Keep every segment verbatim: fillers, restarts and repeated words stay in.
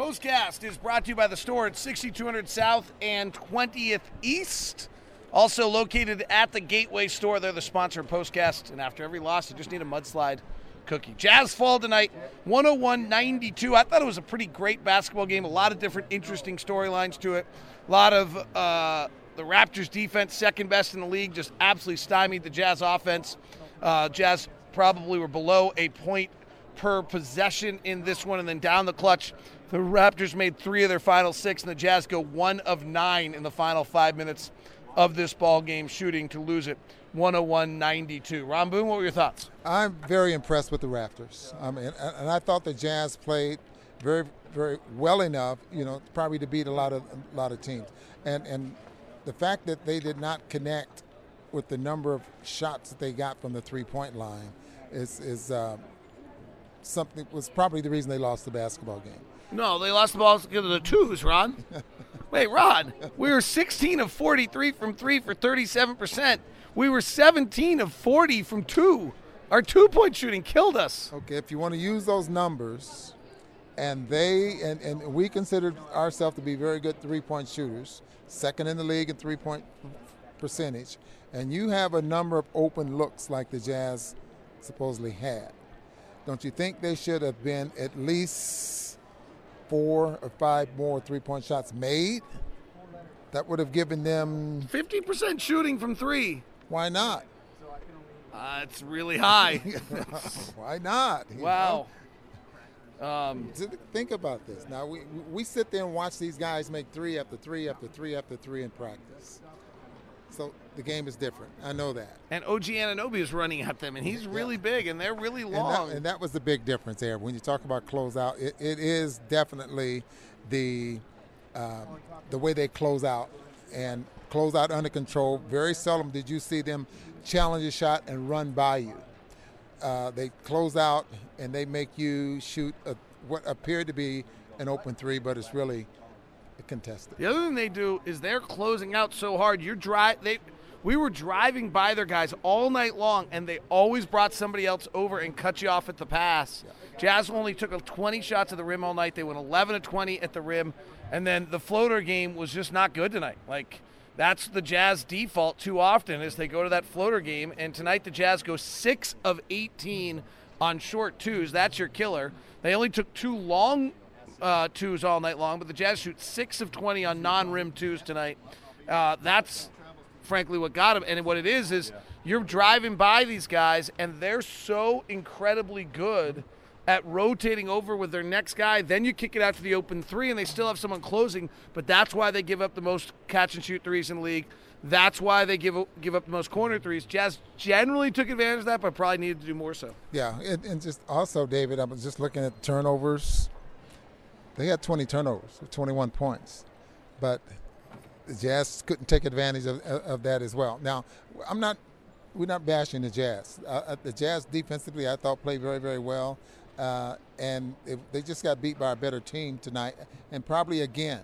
Postcast is brought to you by the store at sixty-two hundred South and twentieth East. Also located at the Gateway Store. They're the sponsor of Postcast. And after every loss, you just need a mudslide cookie. Jazz fall tonight, one oh one ninety-two. I thought it was a pretty great basketball game. A lot of different interesting storylines to it. A lot of uh, the Raptors defense, second best in the league, just absolutely stymied the Jazz offense. Uh, Jazz probably were below a point per possession in this one, and then down the clutch, the Raptors made three of their final six, and the Jazz go one of nine in the final five minutes of this ball game, shooting to lose it one oh one ninety-two. Ron Boone, what were your thoughts? I'm very impressed with the Raptors. I mean, and I thought the Jazz played very, very well enough, you know, probably to beat a lot of a lot of teams. And and the fact that they did not connect with the number of shots that they got from the three-point line is is. Uh, Something was probably the reason they lost the basketball game. No, they lost the ball because of the twos, Ron. Wait, Ron, we were sixteen of forty-three from three for thirty-seven percent. We were seventeen of forty from two. Our two-point shooting killed us. Okay, if you want to use those numbers, and they and, and we considered ourselves to be very good three-point shooters, second in the league in three-point percentage, and you have a number of open looks like the Jazz supposedly had. Don't you think they should have been at least four or five more three-point shots made? That would have given them fifty percent shooting from three. Why not? Uh, it's really high. Why not? Wow. Um, think about this. Now, we, we sit there and watch these guys make three after three after three after three in practice. So the game is different. I know that. And O G Anunoby is running at them, and he's really yeah. big, and they're really long. And that, and that was the big difference there. When you talk about closeout, it, it is definitely the uh, the way they close out and close out under control. Very seldom did you see them challenge a shot and run by you. Uh, they close out, and they make you shoot a, what appeared to be an open three, but it's really – contested. The other thing they do is they're closing out so hard. You're dry. They, we were driving by their guys all night long, and they always brought somebody else over and cut you off at the pass. Yeah. Jazz only took twenty shots at the rim all night. They went eleven to twenty at the rim, and then the floater game was just not good tonight. Like, that's the Jazz default too often is they go to that floater game, and tonight the Jazz go six of eighteen on short twos. That's your killer. They only took two long Uh, twos all night long, but the Jazz shoot six of twenty on non-rim twos tonight. Uh, that's frankly what got them, and what it is is you're driving by these guys, and they're so incredibly good at rotating over with their next guy. Then you kick it out to the open three, and they still have someone closing, but that's why they give up the most catch-and-shoot threes in the league. That's why they give give up the most corner threes. Jazz generally took advantage of that, but probably needed to do more so. Yeah, and, and just also, David, I was just looking at turnovers. They had twenty turnovers, twenty-one points, but the Jazz couldn't take advantage of, of that as well. Now, I'm not, we're not bashing the Jazz. Uh, the Jazz defensively, I thought, played very, very well, uh, and it, they just got beat by a better team tonight. And probably again,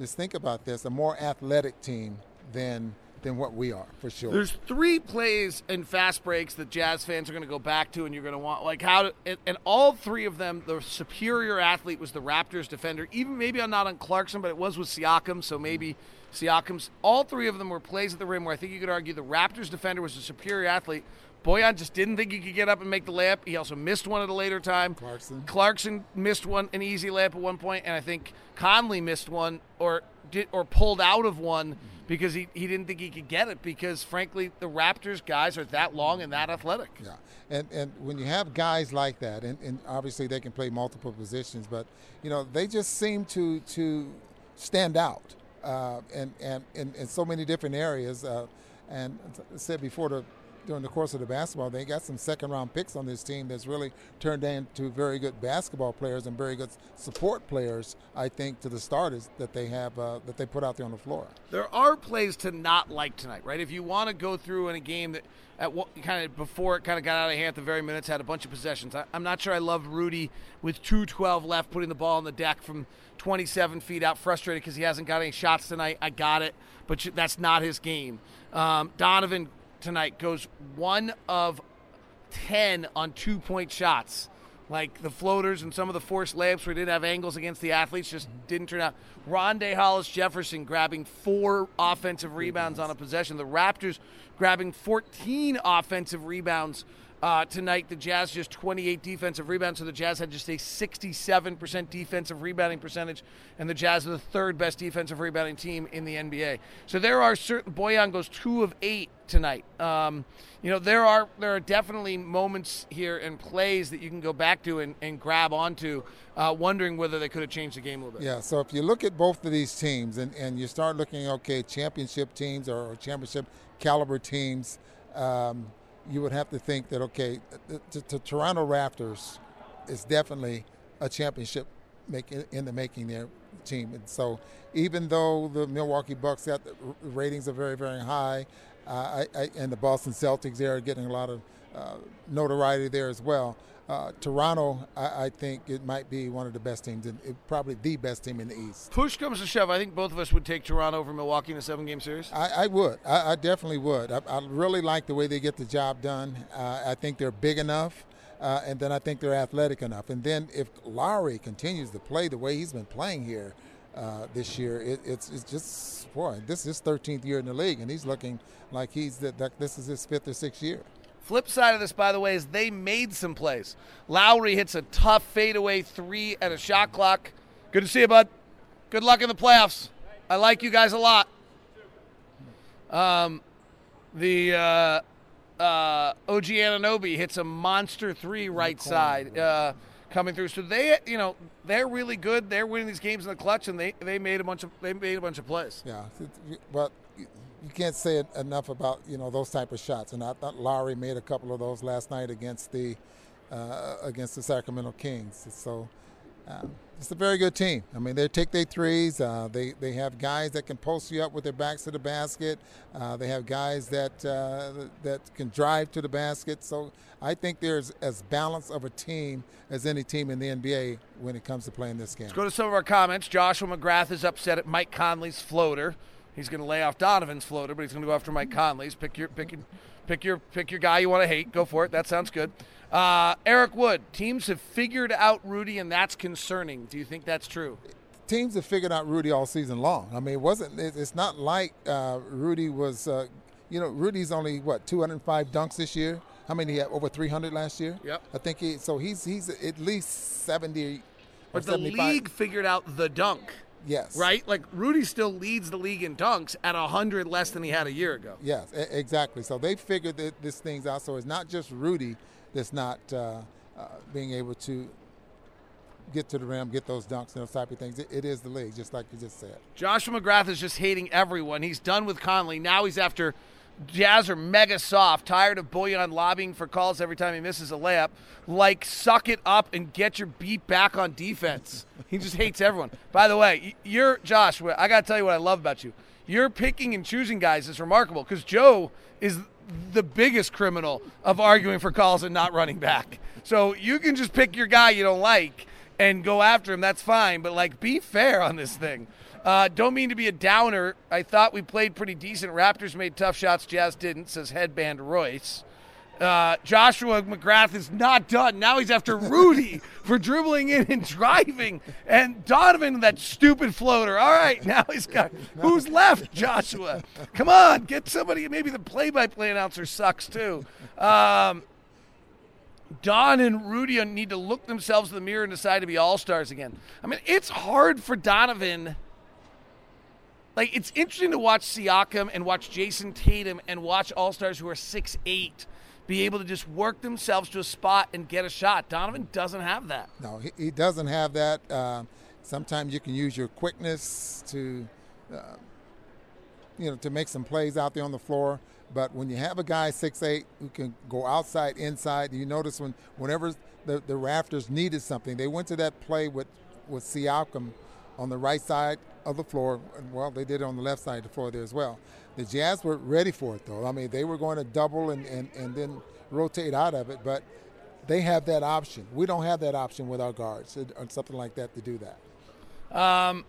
just think about this: a more athletic team than than what we are, for sure. There's three plays and fast breaks that Jazz fans are going to go back to, and you're going to want, like, how to, and, and all three of them, the superior athlete was the Raptors defender, even maybe I'm not on Clarkson, but it was with Siakam, so maybe Siakam's, all three of them were plays at the rim where I think you could argue the Raptors defender was the superior athlete. Boyan just didn't think he could get up and make the layup. He also missed one at a later time. Clarkson. Clarkson missed one, an easy layup at one point, and I think Conley missed one or did or pulled out of one because he, he didn't think he could get it because, frankly, the Raptors guys are that long and that athletic. Yeah, and and when you have guys like that, and, and obviously they can play multiple positions, but, you know, they just seem to to stand out uh, and, and, and in so many different areas. Uh, and I said before the during the course of the basketball, they got some second-round picks on this team that's really turned into very good basketball players and very good support players, I think, to the starters that they have uh, that they put out there on the floor. There are plays to not like tonight, right? If you want to go through in a game that at what, kind of before it kind of got out of hand at the very minutes, had a bunch of possessions. I, I'm not sure I love Rudy with two twelve left, putting the ball on the deck from twenty-seven feet out, frustrated because he hasn't got any shots tonight. I got it, but that's not his game. Um, Donovan tonight goes one of ten on two-point shots. like the floaters and some of the forced layups where he did have angles against the athletes just didn't turn out. Rondae Hollis Jefferson grabbing four offensive rebounds on a possession. The Raptors grabbing fourteen offensive rebounds uh, tonight. The Jazz just twenty-eight defensive rebounds. So the Jazz had just a sixty-seven percent defensive rebounding percentage, and the Jazz are the third best defensive rebounding team in the N B A. So there are certain. Boyan goes two of eight tonight. Um, you know, there are there are definitely moments here and plays that you can go back to and, and grab onto, uh, wondering whether they could have changed the game a little bit. Yeah, so if you look at both of these teams and, and you start looking, okay, championship teams or championship caliber teams, um, you would have to think that, okay, the, the, the Toronto Raptors is definitely a championship make in the making there team. And so even though the Milwaukee Bucks got the ratings are very, very high, Uh, I, I, and the Boston Celtics there are getting a lot of uh, notoriety there as well. Uh, Toronto, I, I think it might be one of the best teams, in, it, probably the best team in the East. Push comes to shove, I think both of us would take Toronto over Milwaukee in a seven-game series. I, I would. I, I definitely would. I, I really like the way they get the job done. Uh, I think they're big enough, uh, and then I think they're athletic enough. And then if Lowry continues to play the way he's been playing here, Uh, this year, it, it's it's just boy. This is his thirteenth year in the league, and he's looking like he's that. Like this is his fifth or sixth year. Flip side of this, by the way, is they made some plays. Lowry hits a tough fadeaway three at a shot clock. Good to see you, bud. Good luck in the playoffs. I like you guys a lot. Um, the uh, uh, O G Anunoby hits a monster three right side. Uh, coming through, so they, you know, they're really good. They're winning these games in the clutch, and they, they made a bunch of they made a bunch of plays. Yeah, but you can't say enough about you know those type of shots. And I thought Lowry made a couple of those last night against the uh, against the Sacramento Kings. So uh, it's a very good team. I mean, they take their threes. Uh, they they have guys that can post you up with their backs to the basket. Uh, they have guys that uh, that can drive to the basket. So I think there's as balanced of a team as any team in the N B A when it comes to playing this game. Let's go to some of our comments. Joshua McGrath is upset at Mike Conley's floater. He's going to lay off Donovan's floater, but he's going to go after Mike Conley's. Pick your pick your, pick your pick your guy you want to hate. Go for it. That sounds good. Uh, Eric Wood, teams have figured out Rudy, and that's concerning. Do you think that's true? Teams have figured out Rudy all season long. I mean, it wasn't. It's not like uh, Rudy was. Uh, you know, Rudy's only what two hundred five dunks this year. How many he had? Over three hundred last year. Yep. I think he. So he's he's at least seventy. But the league figured out the dunk. Yes. Right? Like, Rudy still leads the league in dunks at one hundred less than he had a year ago. Yes, exactly. So they figured that this thing's out. So it's not just Rudy that's not uh, uh, being able to get to the rim, get those dunks and those type of things. It, it is the league, just like you just said. Joshua McGrath is just hating everyone. He's done with Conley. Now he's after Jazz are mega soft, tired of Boyan lobbying for calls every time he misses a layup. Like, suck it up and get your beat back on defense. He just hates everyone. By the way, you're Josh, I got to tell you what I love about you. Your picking and choosing guys is remarkable because Joe is the biggest criminal of arguing for calls and not running back. So you can just pick your guy you don't like and go after him. That's fine, but, like, be fair on this thing. Uh, don't mean to be a downer. I thought we played pretty decent. Raptors made tough shots. Jazz didn't, says Headband Royce. Uh, Joshua McGrath is not done. Now he's after Rudy for dribbling in and driving. And Donovan, that stupid floater. All right, now he's got – who's left, Joshua? Come on, get somebody. Maybe the play-by-play announcer sucks too. Um, Don and Rudy need to look themselves in the mirror and decide to be all-stars again. I mean, it's hard for Donovan – like, it's interesting to watch Siakam and watch Jason Tatum and watch all-stars who are six eight be able to just work themselves to a spot and get a shot. Donovan doesn't have that. No, he, he doesn't have that. Uh, sometimes you can use your quickness to, uh, you know, to make some plays out there on the floor. But when you have a guy six eight who can go outside, inside, you notice when whenever the, the Raptors needed something, they went to that play with, with Siakam on the right side of the floor. Well, they did it on the left side of the floor there as well. The Jazz were ready for it, though. I mean, they were going to double and, and, and then rotate out of it, but they have that option. We don't have that option with our guards or something like that to do that. Um,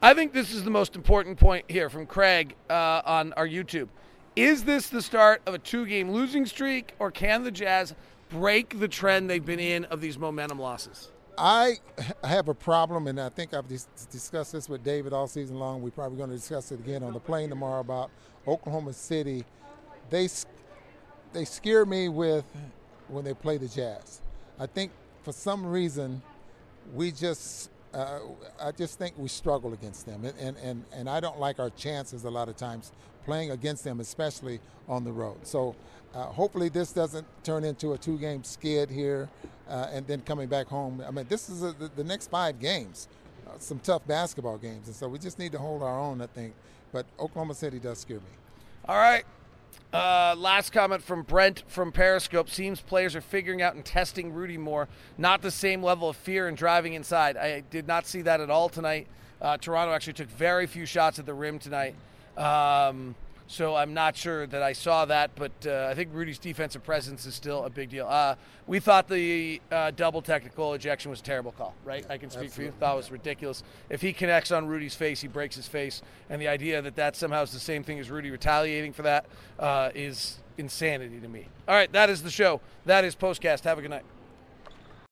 I think this is the most important point here from Craig uh, on our YouTube. Is this the start of a two-game losing streak, or can the Jazz – break the trend they've been in of these momentum losses? I have a problem, and I think I've dis- discussed this with David all season long. We're probably going to discuss it again on the plane tomorrow about Oklahoma City. They they scare me with when they play the Jazz. I think for some reason we just uh, I just think we struggle against them, and, and, and I don't like our chances a lot of times playing against them, especially on the road. So uh, hopefully this doesn't turn into a two-game skid here uh, and then coming back home. I mean, this is a, the, the next five games, uh, some tough basketball games, and so we just need to hold our own, I think. But Oklahoma City does scare me. All right. Uh, last comment from Brent from Periscope. Seems players are figuring out and testing Rudy more. Not the same level of fear and driving inside. I did not see that at all tonight. Uh, Toronto actually took very few shots at the rim tonight. Um, so I'm not sure that I saw that, but uh, I think Rudy's defensive presence is still a big deal. Uh, we thought the uh, double technical ejection was a terrible call, right? Yeah, I can speak absolutely. for you. Thought it was ridiculous. If he connects on Rudy's face, he breaks his face. And the idea that that somehow is the same thing as Rudy retaliating for that uh, is insanity to me. All right, that is the show. That is Postcast. Have a good night.